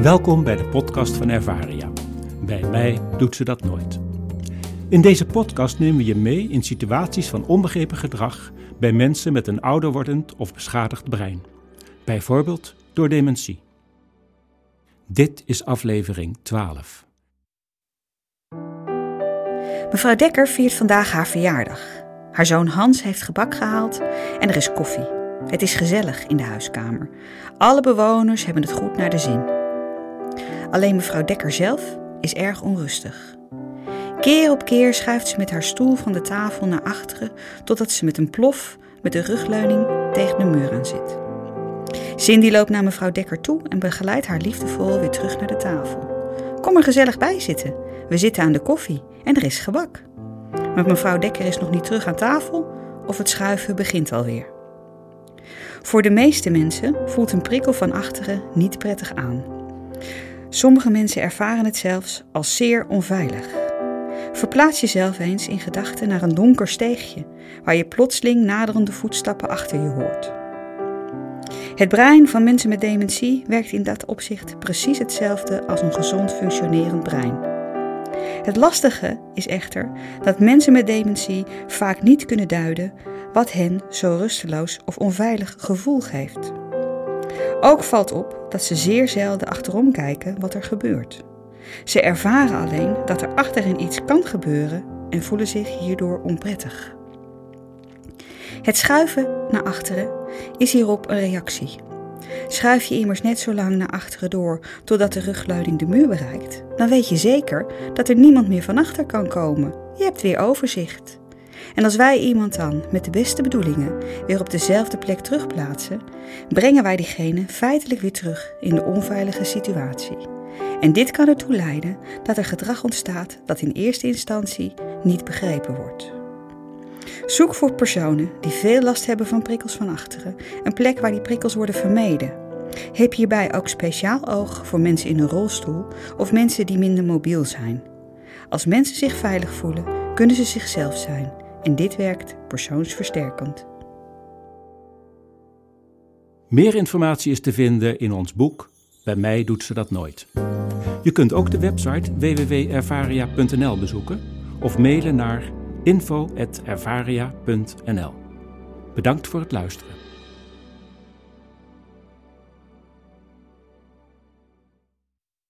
Welkom bij de podcast van Ervaria. Bij mij doet ze dat nooit. In deze podcast nemen we je mee in situaties van onbegrepen gedrag bij mensen met een ouder wordend of beschadigd brein. Bijvoorbeeld door dementie. Dit is aflevering 12. Mevrouw Dekker viert vandaag haar verjaardag. Haar zoon Hans heeft gebak gehaald en er is koffie. Het is gezellig in de huiskamer. Alle bewoners hebben het goed naar de zin. Alleen mevrouw Dekker zelf is erg onrustig. Keer op keer schuift ze met haar stoel van de tafel naar achteren, totdat ze met een plof met de rugleuning tegen de muur aan zit. Cindy loopt naar mevrouw Dekker toe en begeleidt haar liefdevol weer terug naar de tafel. Kom er gezellig bij zitten. We zitten aan de koffie en er is gebak. Maar mevrouw Dekker is nog niet terug aan tafel of het schuiven begint alweer. Voor de meeste mensen voelt een prikkel van achteren niet prettig aan. Sommige mensen ervaren het zelfs als zeer onveilig. Verplaats jezelf eens in gedachten naar een donker steegje, waar je plotseling naderende voetstappen achter je hoort. Het brein van mensen met dementie werkt in dat opzicht precies hetzelfde als een gezond functionerend brein. Het lastige is echter dat mensen met dementie vaak niet kunnen duiden wat hen zo'n rusteloos of onveilig gevoel geeft. Ook valt op dat ze zeer zelden achterom kijken wat er gebeurt. Ze ervaren alleen dat er achter hen iets kan gebeuren en voelen zich hierdoor onprettig. Het schuiven naar achteren is hierop een reactie. Schuif je immers net zo lang naar achteren door totdat de rugleuning de muur bereikt, dan weet je zeker dat er niemand meer van achter kan komen. Je hebt weer overzicht. En als wij iemand dan met de beste bedoelingen weer op dezelfde plek terugplaatsen, brengen wij diegene feitelijk weer terug in de onveilige situatie. En dit kan ertoe leiden dat er gedrag ontstaat dat in eerste instantie niet begrepen wordt. Zoek voor personen die veel last hebben van prikkels van achteren een plek waar die prikkels worden vermeden. Heb hierbij ook speciaal oog voor mensen in een rolstoel of mensen die minder mobiel zijn. Als mensen zich veilig voelen, kunnen ze zichzelf zijn. En dit werkt persoonsversterkend. Meer informatie is te vinden in ons boek Bij mij doet ze dat nooit. Je kunt ook de website www.ervaria.nl bezoeken of mailen naar info@ervaria.nl. Bedankt voor het luisteren.